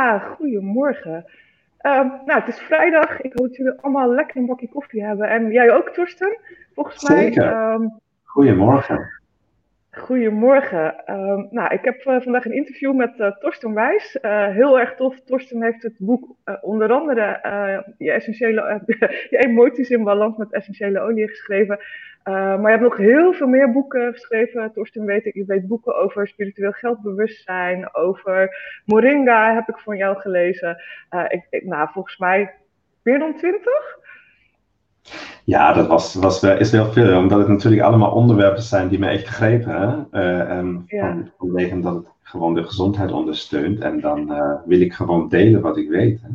Ja, goedemorgen. Nou, het is vrijdag. Ik hoop dat jullie allemaal lekker een bakje koffie hebben. En jij ook, Torsten, volgens mij. Zeker. Goedemorgen. Goedemorgen. Nou, ik heb vandaag een interview met Torsten Weiss. Heel erg tof. Torsten heeft het boek onder andere Je emoties in balans met essentiële oliën geschreven. Maar je hebt nog heel veel meer boeken geschreven. Torsten, weet ik, je weet boeken over spiritueel geldbewustzijn, over Moringa heb ik van jou gelezen. Nou, volgens mij meer dan 20? Ja, dat is heel veel, omdat het natuurlijk allemaal onderwerpen zijn die me echt gegrepen. Vanwege dat het gewoon de gezondheid ondersteunt en dan wil ik gewoon delen wat ik weet. Hè?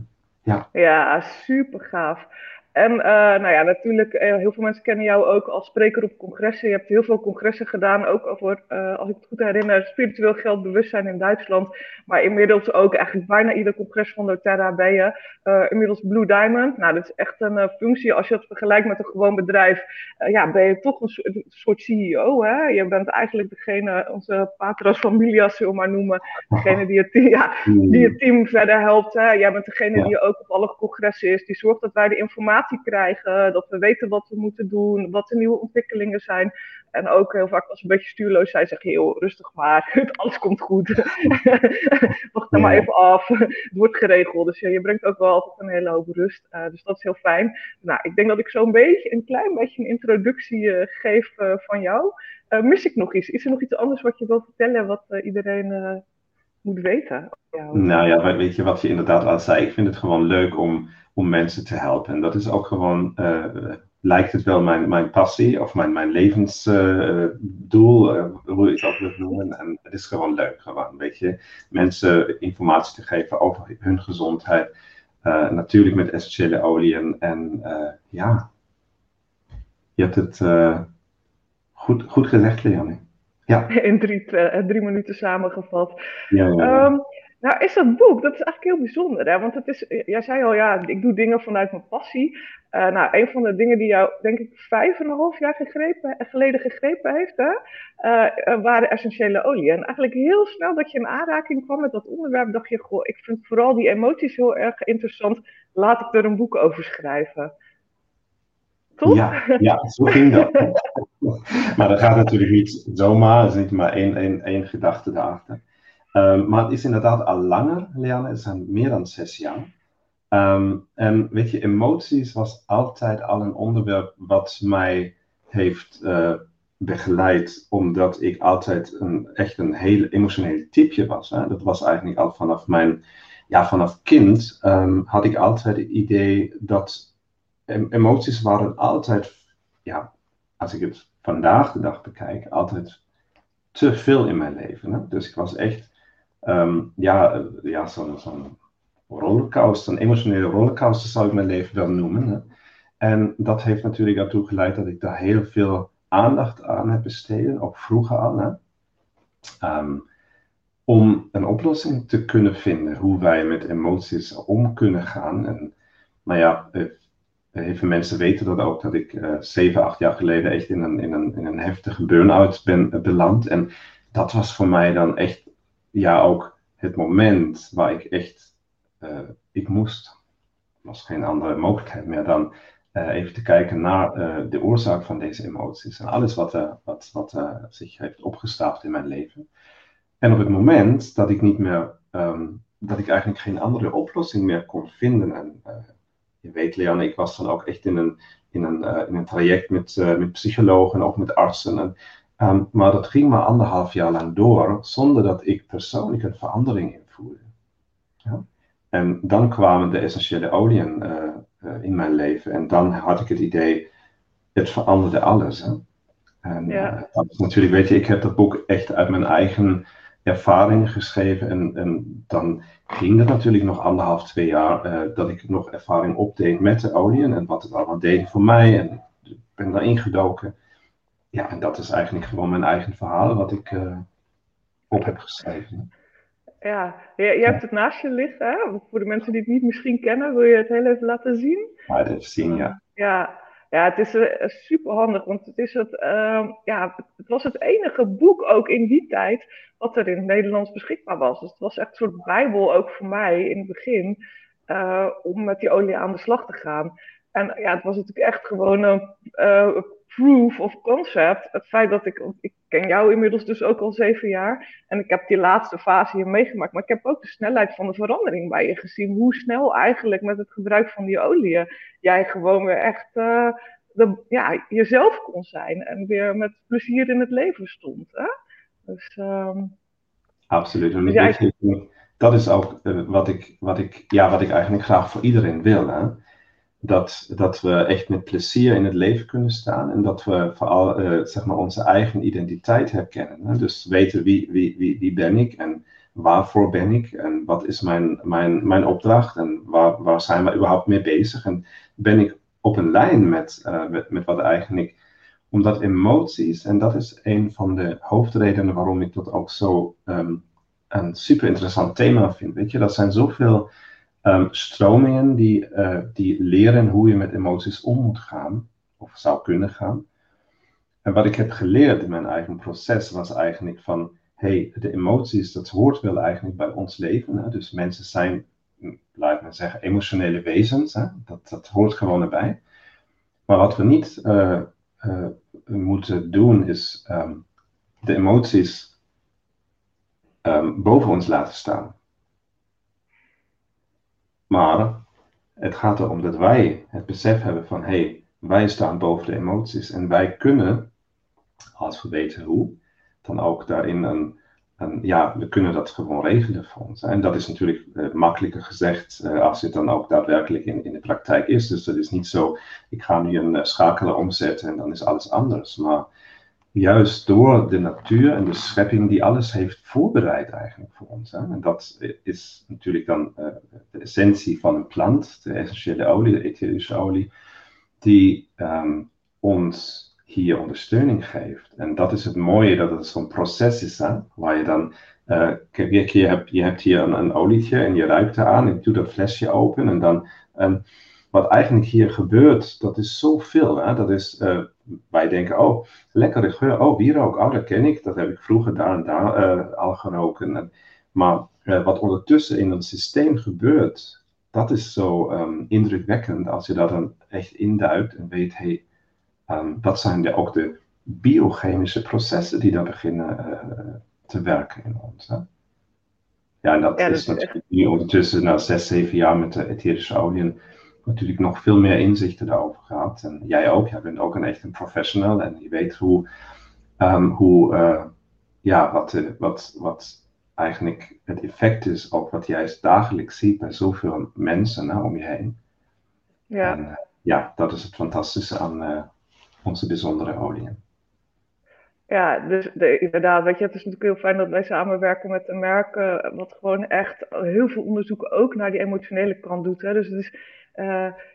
Ja. Ja, super gaaf. En nou ja, natuurlijk, heel veel mensen kennen jou ook als spreker op congressen. Je hebt heel veel congressen gedaan, ook over, als ik het goed herinner, spiritueel geldbewustzijn in Duitsland. Maar inmiddels ook eigenlijk bijna ieder congres van doTERRA ben je. Inmiddels Blue Diamond. Nou, dat is echt een functie. Als je het vergelijkt met een gewoon bedrijf, ben je toch een soort CEO. Hè? Je bent eigenlijk degene, onze patras familias, zullen we maar noemen. Degene die het team verder helpt. Hè? Jij bent degene die ook op alle congressen is. Die zorgt dat wij de informatie krijgen, dat we weten wat we moeten doen, wat de nieuwe ontwikkelingen zijn. En ook heel vaak als we een beetje stuurloos zijn, zeg je, joh, rustig maar, alles komt goed. Wacht nou maar even af, het wordt geregeld. Dus je brengt ook wel altijd een hele hoop rust. Dus dat is heel fijn. Nou, ik denk dat ik zo'n beetje, een klein beetje een introductie geef van jou. Mis ik nog iets? Is er nog iets anders wat je wilt vertellen, wat iedereen moet weten? Nou ja, weet je wat je inderdaad al zei? Ik vind het gewoon leuk om mensen te helpen. En dat is ook gewoon, lijkt het wel, mijn passie of mijn levensdoel, hoe ik het ook wil noemen. En het is gewoon leuk, gewoon, weet je, mensen informatie te geven over hun gezondheid. Natuurlijk met essentiële oliën. En je hebt het goed gezegd, Leonie. Ja. In drie minuten samengevat. Ja. Nou, is dat boek, dat is eigenlijk heel bijzonder, hè? Want het is, jij zei al, ja, ik doe dingen vanuit mijn passie. Nou, een van de dingen die jou, denk ik, 5,5 jaar geleden gegrepen heeft, hè, waren essentiële olie. En eigenlijk heel snel dat je in aanraking kwam met dat onderwerp, dacht je, goh, ik vind vooral die emoties heel erg interessant, laat ik er een boek over schrijven. Toch? Ja, zo ging dat. Maar dat gaat natuurlijk niet zomaar, er is niet maar één gedachte daarachter. Maar het is inderdaad al langer, Leanne, het zijn meer dan 6 jaar. En weet je, emoties was altijd al een onderwerp wat mij heeft begeleid, omdat ik altijd echt een heel emotioneel typje was. Hè? Dat was eigenlijk al vanaf vanaf kind had ik altijd het idee dat emoties waren altijd, ja, als ik het vandaag de dag bekijk, altijd te veel in mijn leven. Hè? Dus ik was echt zo'n rollercoaster, een emotionele rollercoaster zou ik mijn leven wel noemen. Hè? En dat heeft natuurlijk ertoe geleid dat ik daar heel veel aandacht aan heb besteden, ook vroeger al. Hè? Om een oplossing te kunnen vinden, hoe wij met emoties om kunnen gaan. En nou ja, heel veel mensen weten dat ook, dat ik 7, 8 jaar geleden echt in een heftige burn-out ben beland. En dat was voor mij dan echt, ja, ook het moment waar ik echt, ik moest, er was geen andere mogelijkheid meer dan even te kijken naar de oorzaak van deze emoties. En alles wat zich heeft opgestapeld in mijn leven. En op het moment dat ik niet meer, dat ik eigenlijk geen andere oplossing meer kon vinden. En, je weet, Leon, ik was dan ook echt in een traject met psychologen, ook met artsen. En, maar dat ging maar 1,5 jaar lang door, zonder dat ik persoonlijk een verandering invoerde. Ja? En dan kwamen de essentiële oliën in mijn leven. En dan had ik het idee, het veranderde alles. Hè? En dat is natuurlijk, weet je, ik heb dat boek echt uit mijn eigen ervaring geschreven. En dan ging het natuurlijk nog 1,5, 2 jaar dat ik nog ervaring opdeed met de oliën. En wat het allemaal deed voor mij. En ik ben daarin gedoken. Ja, en dat is eigenlijk gewoon mijn eigen verhaal wat ik op heb geschreven. Ja, je hebt het naast je liggen. Hè? Voor de mensen die het niet misschien kennen, wil je het heel even laten zien? Ja, even zien, ja. Ja. Ja, het is super handig, want het, is het, het was het enige boek ook in die tijd wat er in het Nederlands beschikbaar was. Dus het was echt een soort bijbel ook voor mij in het begin om met die olie aan de slag te gaan. En ja, het was natuurlijk echt gewoon een proof of concept. Het feit dat ik ken jou inmiddels dus ook al 7 jaar. En ik heb die laatste fase hier meegemaakt. Maar ik heb ook de snelheid van de verandering bij je gezien. Hoe snel eigenlijk met het gebruik van die olie jij gewoon weer echt jezelf kon zijn. En weer met plezier in het leven stond. Hè? Dus, absoluut. Dus dat is ook wat ik eigenlijk graag voor iedereen wil. Hè? Dat we echt met plezier in het leven kunnen staan en dat we vooral onze eigen identiteit herkennen. Hè? Dus weten wie ben ik en waarvoor ben ik en wat is mijn opdracht en waar zijn we überhaupt mee bezig. En ben ik op een lijn met wat eigenlijk, omdat emoties, en dat is een van de hoofdredenen waarom ik dat ook zo een super interessant thema vind. Weet je, dat zijn zoveel... stromingen die leren hoe je met emoties om moet gaan, of zou kunnen gaan. En wat ik heb geleerd in mijn eigen proces was eigenlijk van, de emoties, dat hoort wel eigenlijk bij ons leven. Hè? Dus mensen zijn, laat ik maar zeggen, emotionele wezens. Hè? Dat hoort gewoon erbij. Maar wat we niet moeten doen is de emoties boven ons laten staan. Maar het gaat erom dat wij het besef hebben van, wij staan boven de emoties. En wij kunnen, als we weten hoe, dan ook daarin we kunnen dat gewoon regelen voor ons. En dat is natuurlijk makkelijker gezegd als het dan ook daadwerkelijk in de praktijk is. Dus dat is niet zo, ik ga nu een schakelaar omzetten en dan is alles anders. Maar juist door de natuur en de schepping die alles heeft voorbereid eigenlijk voor ons. Hè? En dat is natuurlijk dan de essentie van een plant, de essentiële olie, de etherische olie, die ons hier ondersteuning geeft. En dat is het mooie, dat het zo'n proces is, hè? Waar je dan, je hebt hier een olietje en je ruikt eraan en je doet dat flesje open en dan... wat eigenlijk hier gebeurt, dat is zoveel. Hè? Dat is, wij denken, oh, lekkere geur, oh, wierook, oh, dat ken ik. Dat heb ik vroeger daar en daar al geroken. Maar wat ondertussen in ons systeem gebeurt, dat is zo indrukwekkend als je daar dan echt induikt en weet, dat zijn ook de biochemische processen die daar beginnen te werken in ons. Hè? Ja, en dat is natuurlijk nu ondertussen na 6, 7 jaar met de etherische oliën natuurlijk nog veel meer inzichten daarover gehad. En jij ook, jij bent ook echt een professional en je weet wat eigenlijk het effect is op wat jij dagelijks ziet bij zoveel mensen om je heen. Ja. En, dat is het fantastische aan onze bijzondere oliën. Ja, dus inderdaad, weet je, het is natuurlijk heel fijn dat wij samenwerken met een merk wat gewoon echt heel veel onderzoek ook naar die emotionele kant doet. Hè? Dus het is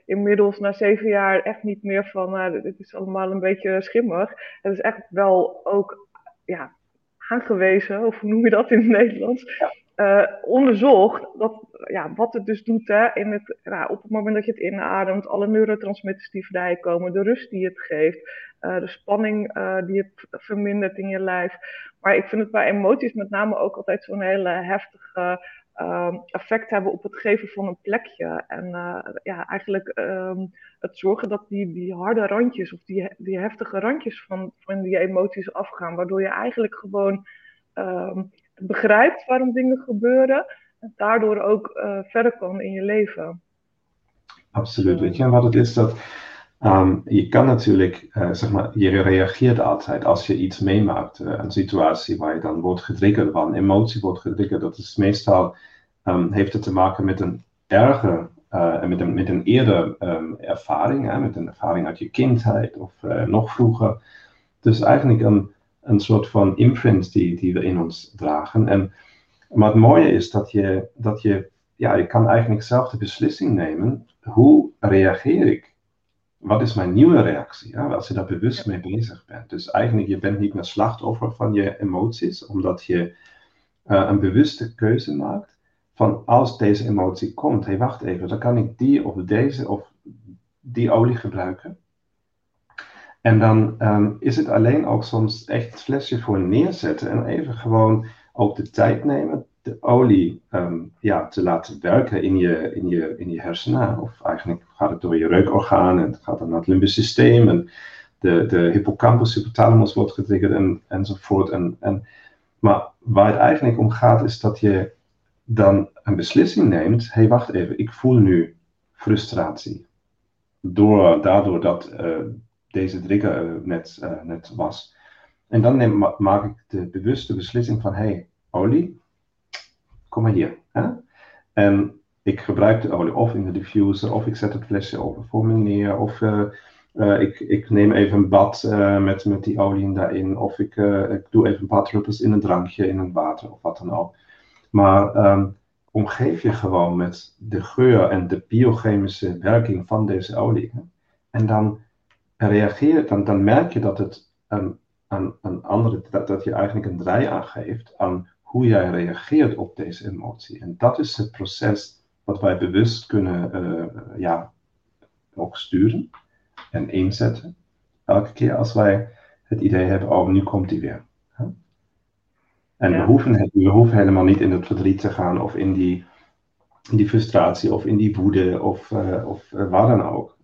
inmiddels na 7 jaar echt niet meer van, dit is allemaal een beetje schimmig. Het is echt wel ook aangewezen, of hoe noem je dat in het Nederlands, onderzocht dat, wat het dus doet in het, op het moment dat je het inademt, alle neurotransmitters die vrijkomen, de rust die het geeft, de spanning die het vermindert in je lijf. Maar ik vind het bij emoties met name ook altijd zo'n hele heftige effect hebben op het geven van een plekje. En eigenlijk het zorgen dat die harde randjes of die heftige randjes van die emoties afgaan. Waardoor je eigenlijk gewoon begrijpt waarom dingen gebeuren. En daardoor ook verder kan in je leven. Absoluut. Weet je wat het is dat... je kan natuurlijk, je reageert altijd als je iets meemaakt. Een situatie waar je dan wordt getriggerd, waar een emotie wordt getriggerd. Dat is meestal, heeft het te maken met een erger, met een eerder ervaring. Met een ervaring uit je kindheid of nog vroeger. Dus eigenlijk een soort van imprint die we in ons dragen. Maar het mooie is dat je kan eigenlijk zelf de beslissing nemen. Hoe reageer ik? Wat is mijn nieuwe reactie? Ja? Als je daar bewust mee bezig bent. Dus eigenlijk, je bent niet meer slachtoffer van je emoties. Omdat je een bewuste keuze maakt. Van als deze emotie komt. Wacht even. Dan kan ik die of deze of die olie gebruiken. En dan is het alleen ook soms echt het flesje voor neerzetten en even gewoon ook de tijd nemen de olie te laten werken in je hersenen. Of eigenlijk gaat het door je reukorganen en het gaat dan naar het limbisch systeem en de hippocampus, hypothalamus wordt getriggerd enzovoort. Maar waar het eigenlijk om gaat is dat je dan een beslissing neemt. Hé, wacht even, ik voel nu frustratie. Daardoor dat deze trigger net was. En dan maak ik de bewuste beslissing van, hé, olie, kom maar hier. Hè? En ik gebruik de olie of in de diffuser, of ik zet het flesje over voor me neer, of ik neem even een bad met die olie daarin, of ik doe even een paar druppels in een drankje, in een water of wat dan ook. Maar omgeef je gewoon met de geur en de biochemische werking van deze olie. Hè? En dan reageer, dan merk je dat het een andere, dat je eigenlijk een draai aangeeft aan hoe jij reageert op deze emotie. En dat is het proces wat wij bewust kunnen ook sturen en inzetten. Elke keer als wij het idee hebben, oh, nu komt die weer. Hè? En we hoeven helemaal niet in het verdriet te gaan, of in die frustratie, of in die woede, of waar dan ook.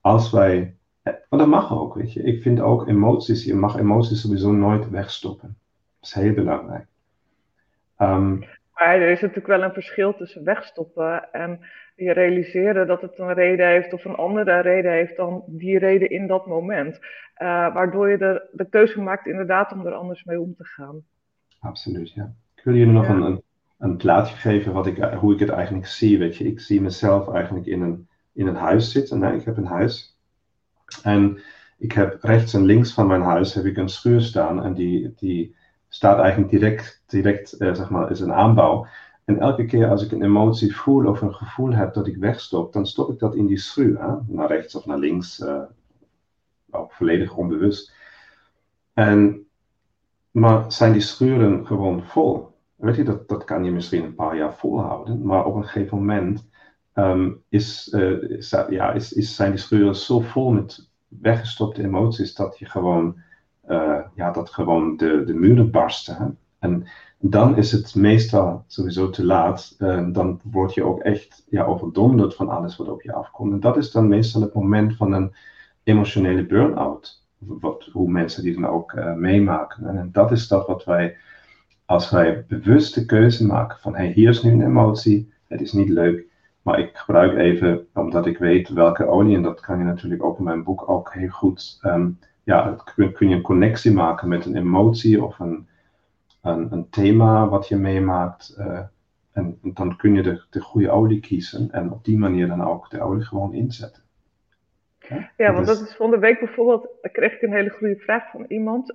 Als wij, want dat mag ook, weet je. Ik vind ook emoties, je mag emoties sowieso nooit wegstoppen. Dat is heel belangrijk. Maar er is natuurlijk wel een verschil tussen wegstoppen en je realiseren dat het een reden heeft of een andere reden heeft dan die reden in dat moment. Waardoor je de keuze maakt inderdaad om er anders mee om te gaan. Absoluut, ja. Ik wil jullie nog een plaatje geven hoe ik het eigenlijk zie. Weet je, ik zie mezelf eigenlijk in een huis zitten. Nee, ik heb een huis. En ik heb rechts en links van mijn huis heb ik een schuur staan. En die staat eigenlijk direct zeg maar, is een aanbouw. En elke keer als ik een emotie voel of een gevoel heb dat ik wegstop, dan stop ik dat in die schuur. Hè? Naar rechts of naar links. Ook volledig onbewust. Maar zijn die schuren gewoon vol? Weet je, dat kan je misschien een paar jaar volhouden. Maar op een gegeven moment zijn die schuren zo vol met weggestopte emoties dat je gewoon, de muren barsten. Hè? En dan is het meestal sowieso te laat. Dan word je ook echt overdonderd van alles wat op je afkomt. En dat is dan meestal het moment van een emotionele burn-out. Hoe mensen die dan ook meemaken. En dat is dat wat wij, als wij bewust de keuze maken van, hey, hier is nu een emotie, het is niet leuk, maar ik gebruik even, omdat ik weet welke olie, en dat kan je natuurlijk ook in mijn boek ook heel goed, kun je een connectie maken met een emotie of een thema wat je meemaakt. En dan kun je de goede olie kiezen en op die manier dan ook de olie gewoon inzetten. Ja, want dat is van de week bijvoorbeeld, kreeg ik een hele goede vraag van iemand.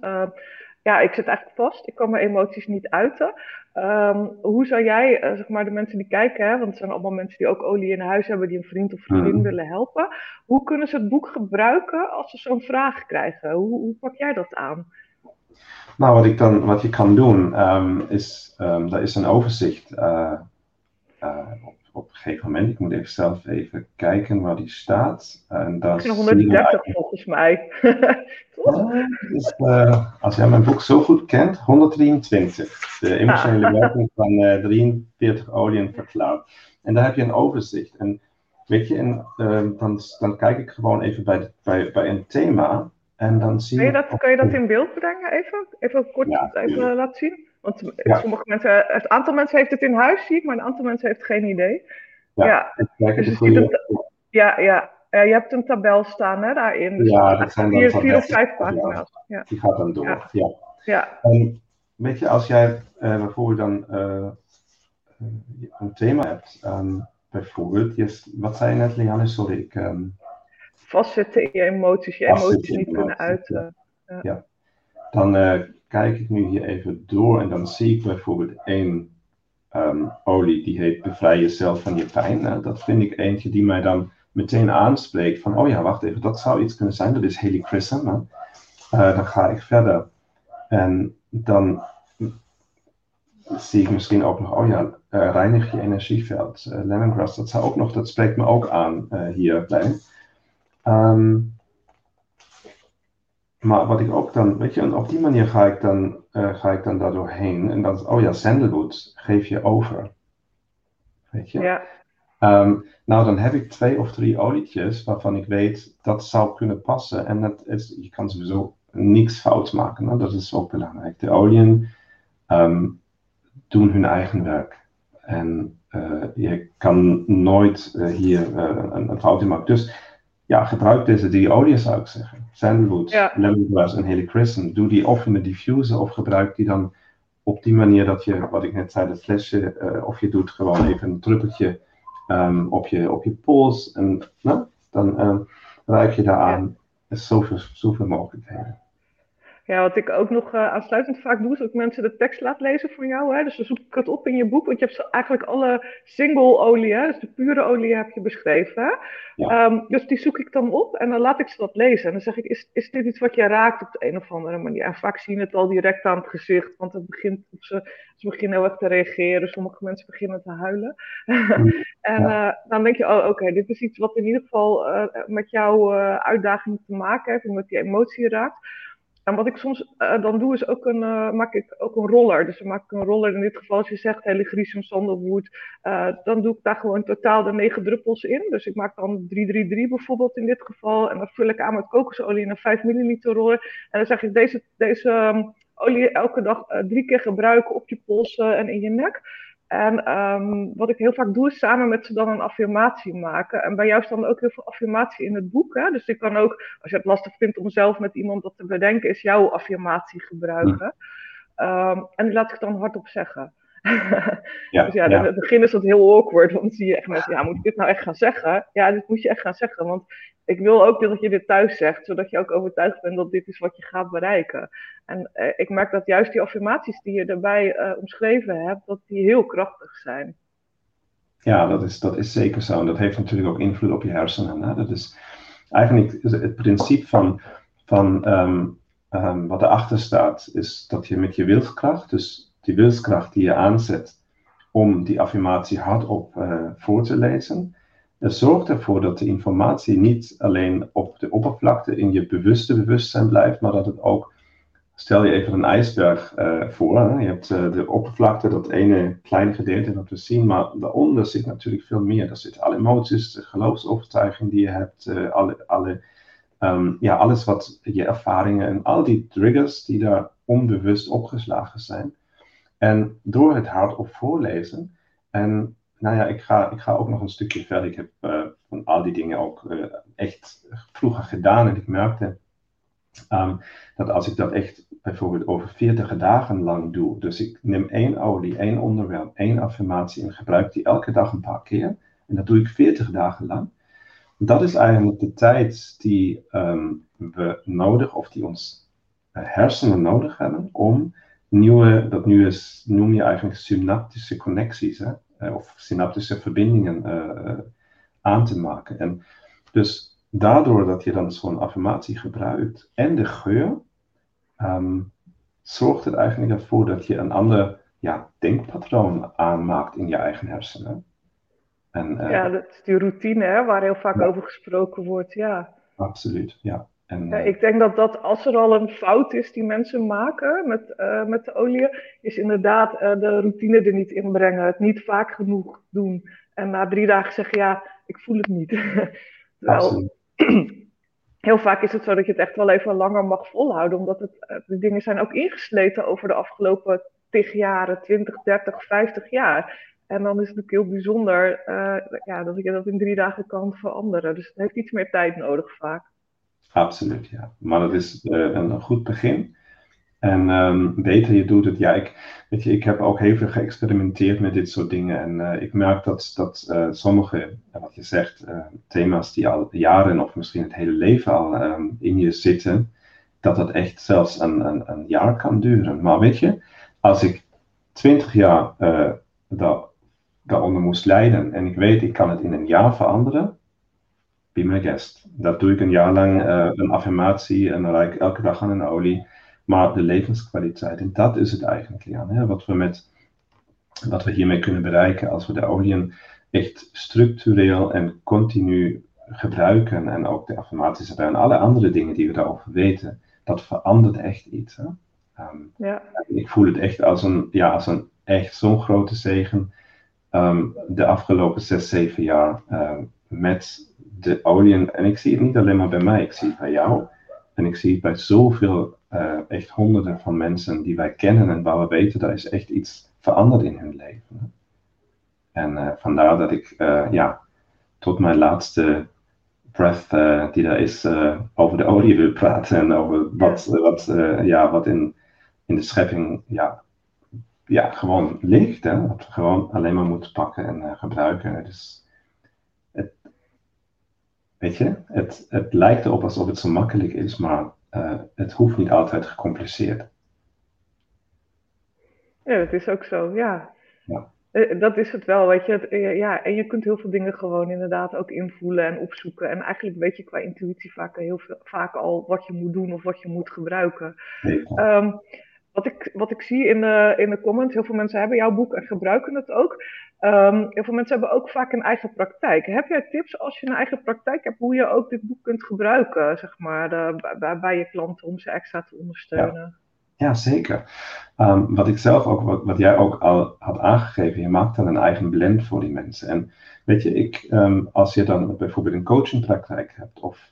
Ik zit eigenlijk vast, ik kan mijn emoties niet uiten. Hoe zou jij, de mensen die kijken, hè, want het zijn allemaal mensen die ook olie in huis hebben, die een vriend of vriendin willen helpen. Hoe kunnen ze het boek gebruiken als ze zo'n vraag krijgen? Hoe pak jij dat aan? Nou, wat je kan doen, is, daar is een overzicht op een gegeven moment. Ik moet zelf even kijken waar die staat. En dat is 130 volgens mij. Als jij mijn boek zo goed kent, 123. De emotionele werking van 43 olieën verklaard. En daar heb je een overzicht. En weet je, dan kijk ik gewoon even bij een thema. En dan zie je dat, kan je dat in beeld brengen even? Even kort laten zien? Want sommige mensen, het aantal mensen heeft het in huis, zie ik, maar een aantal mensen heeft geen idee. Je hebt een tabel staan, hè, daarin. Dus dat zijn dan 4 of 5 pagina's. Ja. Die gaat dan door. Ja. En weet je, als jij bijvoorbeeld dan een thema hebt, bijvoorbeeld, wat zei je net, Liane? Sorry, ik... Vastzitten in je emoties, niet kunnen uiten. Ja. Dan kijk ik nu hier even door en dan zie ik bijvoorbeeld 1 olie die heet Bevrij jezelf van je pijn. Dat vind ik eentje die mij dan meteen aanspreekt van, wacht even, dat zou iets kunnen zijn. Dat is Helichrysum. Dan ga ik verder. En dan zie ik misschien ook nog, reinig je energieveld. Lemongrass, dat zou ook nog, dat spreekt me ook aan hierbij. Maar wat ik ook dan, weet je, en op die manier ga ik dan daardoor heen. En dan is, oh ja, sandalwood, geef je over. Weet je? Ja. Nou, dan heb ik 2 of 3 olietjes waarvan ik weet dat zou kunnen passen. En dat is, je kan sowieso niks fout maken. Nou, dat is ook belangrijk. De oliën doen hun eigen werk. En je kan nooit hier een fout in maken. Dus ja, gebruik deze 3 oliën, zou ik zeggen. Sandalwood, ja. Lemongrass en Helichrysum. Doe die of in de diffuser of gebruik die dan op die manier dat je, wat ik net zei, dat flesje, of je doet gewoon even een druppeltje op je pols en dan ruik je daaraan. Ja. Er is zoveel mogelijkheden. Ja, wat ik ook nog aansluitend vaak doe, is dat ik mensen de tekst laat lezen voor jou. Hè? Dus dan zoek ik het op in je boek, want je hebt eigenlijk alle single olie, hè? Dus de pure olie heb je beschreven. Hè? Ja. Dus die zoek ik dan op en dan laat ik ze dat lezen. En dan zeg ik, is dit iets wat je raakt op de een of andere manier? En vaak zien het al direct aan het gezicht, want het begint, ze beginnen heel erg te reageren. Sommige mensen beginnen te huilen. En ja. Dan denk je, oh oké, dit is iets wat in ieder geval met jouw uitdaging te maken heeft, omdat die emotie raakt. En wat ik soms dan doe, is ook maak ik ook een roller. Dus dan maak ik een roller, in dit geval als je zegt Helichrysum, sandalwood, dan doe ik daar gewoon totaal de 9 druppels in. Dus ik maak dan 333 bijvoorbeeld in dit geval. En dan vul ik aan met kokosolie in een 5 milliliter roller. En dan zeg ik deze olie elke dag 3 keer gebruiken op je polsen en in je nek. En wat ik heel vaak doe, is samen met ze dan een affirmatie maken. En bij jou staan ook heel veel affirmatie in het boek. Hè? Dus ik kan ook, als je het lastig vindt om zelf met iemand dat te bedenken, is jouw affirmatie gebruiken. Ja. En die laat ik dan hardop zeggen. Ja, dus ja, in het begin is dat heel awkward. Want dan zie je echt mensen, ja, moet ik dit nou echt gaan zeggen? Ja, dit moet je echt gaan zeggen. Want ik wil ook dat je dit thuis zegt, zodat je ook overtuigd bent dat dit is wat je gaat bereiken. En ik merk dat juist die affirmaties die je daarbij omschreven hebt, dat die heel krachtig zijn. Ja, dat is zeker zo. En dat heeft natuurlijk ook invloed op je hersenen. Hè? Dat is eigenlijk het principe van wat erachter staat, is dat je met je wilskracht, dus die wilskracht die je aanzet om die affirmatie hardop voor te lezen, dat zorgt ervoor dat de informatie niet alleen op de oppervlakte in je bewustzijn blijft, maar dat het ook, stel je even een ijsberg voor, hè? Je hebt de oppervlakte, dat ene kleine gedeelte dat we zien, maar daaronder zit natuurlijk veel meer. Daar zitten alle emoties, de geloofsovertuiging die je hebt, alles wat je ervaringen en al die triggers die daar onbewust opgeslagen zijn. En door het hardop voorlezen en nou ja, ik ga ook nog een stukje verder. Ik heb van al die dingen ook echt vroeger gedaan. En ik merkte dat als ik dat echt bijvoorbeeld over 40 dagen lang doe. Dus ik neem 1 olie, 1 onderwerp, 1 affirmatie en gebruik die elke dag een paar keer. En dat doe ik 40 dagen lang. Dat is eigenlijk de tijd die we nodig, of die ons hersenen nodig hebben om nieuwe, dat nu is, noem je eigenlijk synaptische connecties, hè? Of synaptische verbindingen aan te maken. En dus daardoor dat je dan zo'n affirmatie gebruikt en de geur, zorgt het eigenlijk ervoor dat je een ander denkpatroon aanmaakt in je eigen hersenen. En, dat is die routine, hè, waar heel vaak over gesproken wordt. Ja. Absoluut, ja. En, ja, ik denk dat als er al een fout is die mensen maken met de olie, is inderdaad de routine er niet in brengen. Het niet vaak genoeg doen. En na 3 dagen zeggen, ja, ik voel het niet. Terwijl, heel vaak is het zo dat je het echt wel even langer mag volhouden. Omdat de dingen zijn ook ingesleten over de afgelopen 10 jaren, 20, 30, 50 jaar. En dan is het natuurlijk heel bijzonder dat je dat in 3 dagen kan veranderen. Dus het heeft iets meer tijd nodig vaak. Absoluut, ja. Maar dat is een goed begin. En beter je doet het. Ja, ik heb ook heel veel geëxperimenteerd met dit soort dingen. En ik merk dat sommige, wat je zegt, thema's die al jaren of misschien het hele leven al in je zitten, dat echt zelfs een jaar kan duren. Maar weet je, als ik 20 jaar daaronder moest lijden en ik weet, ik kan het in een jaar veranderen, be my guest. Dat doe ik een jaar lang, een affirmatie, en dan raak ik elke dag aan een olie. Maar de levenskwaliteit, en dat is het eigenlijk, hè? Wat we hiermee kunnen bereiken als we de oliën echt structureel en continu gebruiken. En ook de affirmaties en alle andere dingen die we daarover weten. dat verandert echt iets. Hè? Ja. Ik voel het echt als een echt zo'n grote zegen. De afgelopen 6-7 jaar met de olie. En ik zie het niet alleen maar bij mij, ik zie het bij jou. En ik zie het bij zoveel, echt honderden van mensen die wij kennen en waar we weten, daar is echt iets veranderd in hun leven. Hè? En vandaar dat ik tot mijn laatste breath die daar is over de olie wil praten en over wat in de schepping gewoon ligt. Hè? Wat we gewoon alleen maar moeten pakken en gebruiken. Dus het lijkt erop alsof het zo makkelijk is, maar het hoeft niet altijd gecompliceerd. Ja, dat is ook zo, ja. Dat is het wel, weet je. En je kunt heel veel dingen gewoon inderdaad ook invoelen en opzoeken. En eigenlijk weet je qua intuïtie vaak al wat je moet doen of wat je moet gebruiken. Ja. Wat ik zie in de comments, heel veel mensen hebben jouw boek en gebruiken het ook. Heel veel mensen hebben ook vaak een eigen praktijk. Heb jij tips als je een eigen praktijk hebt, hoe je ook dit boek kunt gebruiken, zeg maar, bij je klanten om ze extra te ondersteunen? Ja. Ja, zeker. Wat ik zelf ook, wat jij ook al had aangegeven, je maakt dan een eigen blend voor die mensen. En weet je, als je dan bijvoorbeeld een coachingpraktijk hebt, of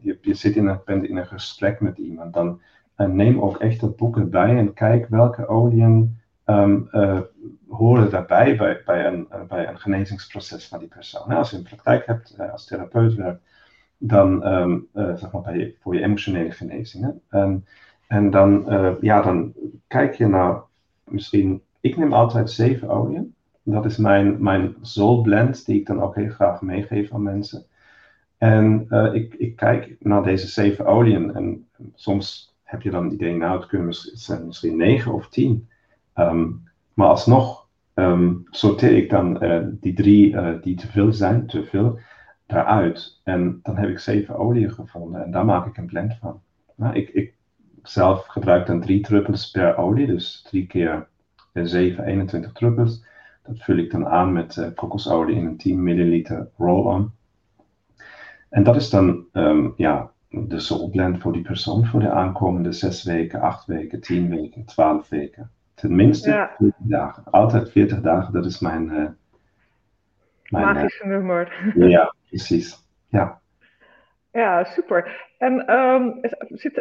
je zit bent in een gesprek met iemand, dan neem ook echt dat boek erbij en kijk welke oliën horen daarbij bij een genezingsproces van die persoon. Nou, als je een praktijk hebt, als therapeut werkt, dan voor je emotionele genezing. En dan kijk je naar, misschien, ik neem altijd 7 oliën. Dat is mijn soul blend, die ik dan ook heel graag meegeef aan mensen. En ik kijk naar deze 7 oliën en soms heb je dan het idee, nou het zijn misschien 9 of 10. Maar alsnog sorteer ik dan die 3 die te veel zijn, daaruit. En dan heb ik 7 oliën gevonden en daar maak ik een blend van. Nou, ik zelf gebruik dan 3 druppels per olie, dus 3 keer 7, 21 druppels. Dat vul ik dan aan met kokosolie in een 10 milliliter roll-on. En dat is dan de soul blend voor die persoon voor de aankomende 6 weken, 8 weken, 10 weken, 12 weken. Tenminste 40 dagen. Altijd 40 dagen, dat is mijn magische nummer. Ja, precies. Ja. Ja, super. En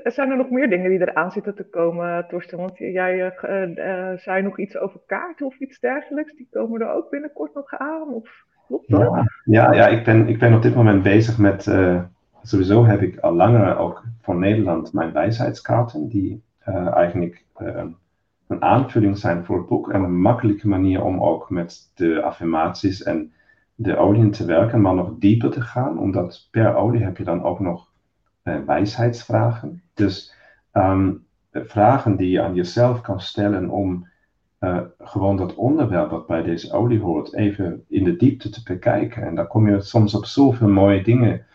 zijn er nog meer dingen die eraan zitten te komen, Torsten? Want jij zei nog iets over kaarten of iets dergelijks. Die komen er ook binnenkort nog aan, of klopt dat? Ja, ik ben op dit moment bezig met... sowieso heb ik al langer ook voor Nederland mijn wijsheidskaarten. Die eigenlijk een aanvulling zijn voor het boek. En een makkelijke manier om ook met de affirmaties en... de oliën te werken, maar nog dieper te gaan, omdat per olie heb je dan ook nog wijsheidsvragen. Dus vragen die je aan jezelf kan stellen om gewoon dat onderwerp wat bij deze olie hoort, even in de diepte te bekijken. En daar kom je soms op zoveel mooie dingen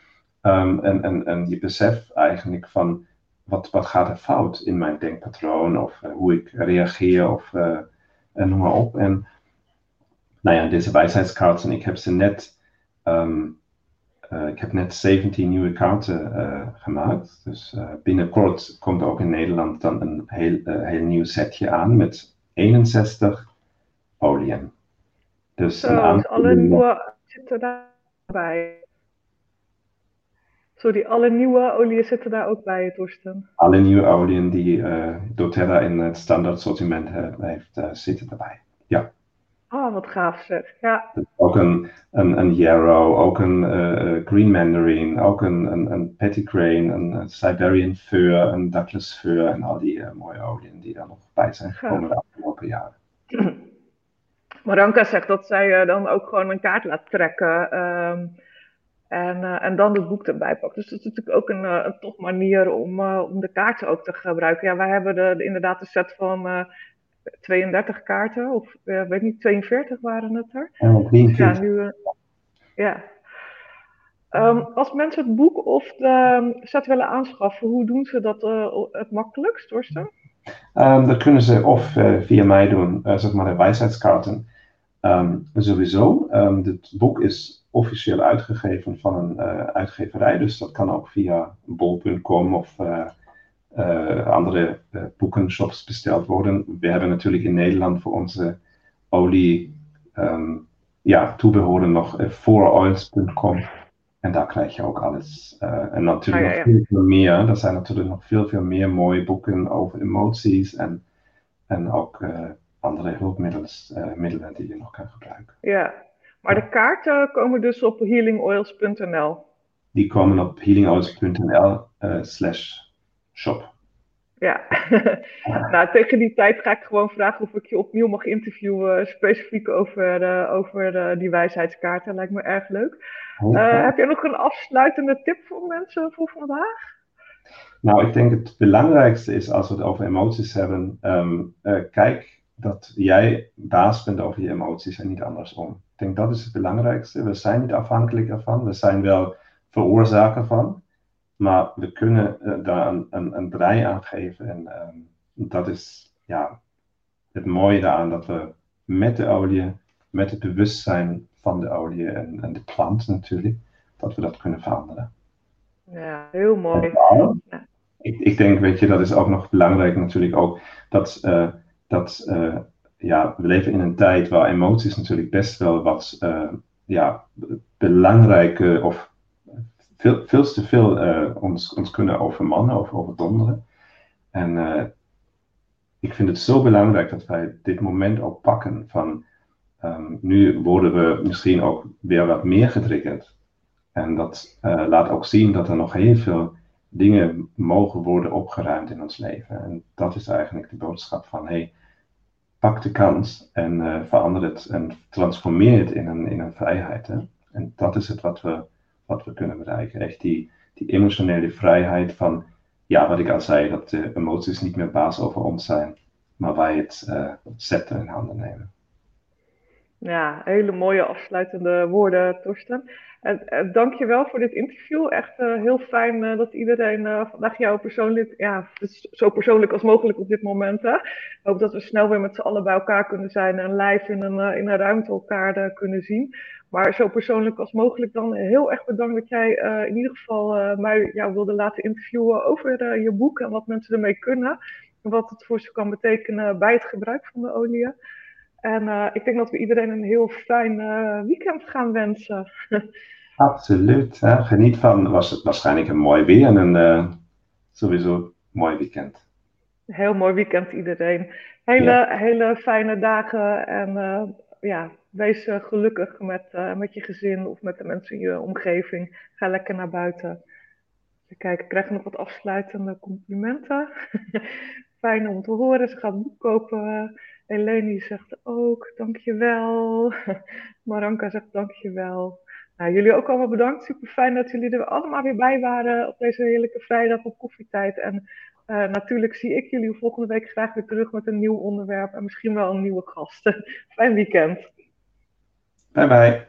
en je beseft eigenlijk van wat gaat er fout in mijn denkpatroon of hoe ik reageer of noem maar op. En nou ja, deze wijsheidskaarten, ik heb net 17 nieuwe kaarten gemaakt. Dus binnenkort komt ook in Nederland dan een heel nieuw setje aan met 61 oliën. Dus alle nieuwe zitten daarbij. Sorry, alle nieuwe oliën zitten daar ook bij, Torsten? Alle nieuwe oliën die doTERRA in het standaard sortiment heeft, zitten daarbij, ja. Oh, wat gaaf zeg, ja. Ook een Yarrow, ook een Green Mandarin, ook een Petitgrain, een Siberian Fir, een Douglas Fir en al die mooie oliën die daar nog bij zijn gekomen de afgelopen jaren. Moringa zegt dat zij dan ook gewoon een kaart laat trekken en dan het boek erbij pakt. Dus dat is natuurlijk ook een tof manier om de kaarten ook te gebruiken. Ja, wij hebben inderdaad een set van... 32 kaarten, of weet niet, 42 waren het er. Oh, dus ja, nu, ja. Als mensen het boek of de set willen aanschaffen, hoe doen ze dat het makkelijkst, Torsten? Dat kunnen ze of via mij doen, zeg maar de wijsheidskaarten. Sowieso, dit boek is officieel uitgegeven van een uitgeverij, dus dat kan ook via bol.com of andere boekenshops besteld worden. Wir haben natürlich in Nederland für unsere Oli Toebehören noch vooroils.com und da gleich auch alles. Und natürlich noch viel, viel mehr. Das sind natürlich noch viel, viel mehr mooie boeken over emoties en ook andere hulpmiddelen die je nog kan gebruiken. Ja, maar de kaarten komen dus op healingoils.nl? Die komen op healingoils.nl/shop. Ja, nou, tegen die tijd ga ik gewoon vragen of ik je opnieuw mag interviewen, specifiek over die wijsheidskaarten. Lijkt me erg leuk. Heb jij nog een afsluitende tip voor mensen voor vandaag? Nou, ik denk het belangrijkste is, als we het over emoties hebben, kijk dat jij baas bent over je emoties en niet andersom. Ik denk dat is het belangrijkste. We zijn niet afhankelijk ervan. We zijn wel veroorzaker van. Maar we kunnen daar een draai aan geven. En dat is het mooie daaraan, dat we met de olie, met het bewustzijn van de olie en de plant natuurlijk, dat we dat kunnen veranderen. Ja, heel mooi. Ja. Ik denk, weet je, dat is ook nog belangrijk natuurlijk ook, dat we leven in een tijd waar emoties natuurlijk best wel wat belangrijke of veel te veel ons kunnen overmannen of overdonderen. En ik vind het zo belangrijk dat wij dit moment ook pakken van, nu worden we misschien ook weer wat meer getriggerd. En dat laat ook zien dat er nog heel veel dingen mogen worden opgeruimd in ons leven. En dat is eigenlijk de boodschap van, hey, pak de kans en verander het en transformeer het in een vrijheid. Hè? En dat is het wat we kunnen bereiken. Echt die emotionele vrijheid van, wat ik al zei, dat de emoties niet meer baas over ons zijn, maar wij het scepter in handen nemen. Ja, hele mooie afsluitende woorden, Torsten. En dank je wel voor dit interview. Echt heel fijn dat iedereen vandaag jou persoonlijk, zo persoonlijk als mogelijk op dit moment. Ik hoop dat we snel weer met z'n allen bij elkaar kunnen zijn en live in een ruimte elkaar kunnen zien. Maar zo persoonlijk als mogelijk dan heel erg bedankt dat jij in ieder geval mij wilde laten interviewen over je boek en wat mensen ermee kunnen. En wat het voor ze kan betekenen bij het gebruik van de olie. En ik denk dat we iedereen een heel fijn weekend gaan wensen. Absoluut. Hè? Geniet van, was het waarschijnlijk een mooi weer en een sowieso mooi weekend. Heel mooi weekend iedereen. Hele fijne dagen en wees gelukkig met je gezin of met de mensen in je omgeving. Ga lekker naar buiten. Kijk, ik krijg nog wat afsluitende complimenten. Fijn om te horen. Ze gaat het boek kopen. Eleni zegt ook dankjewel. Maranka zegt dankjewel. Nou, jullie ook allemaal bedankt. Super fijn dat jullie er allemaal weer bij waren op deze heerlijke vrijdag op koffietijd. En natuurlijk zie ik jullie volgende week graag weer terug met een nieuw onderwerp en misschien wel een nieuwe gast. Fijn weekend. Bye bye.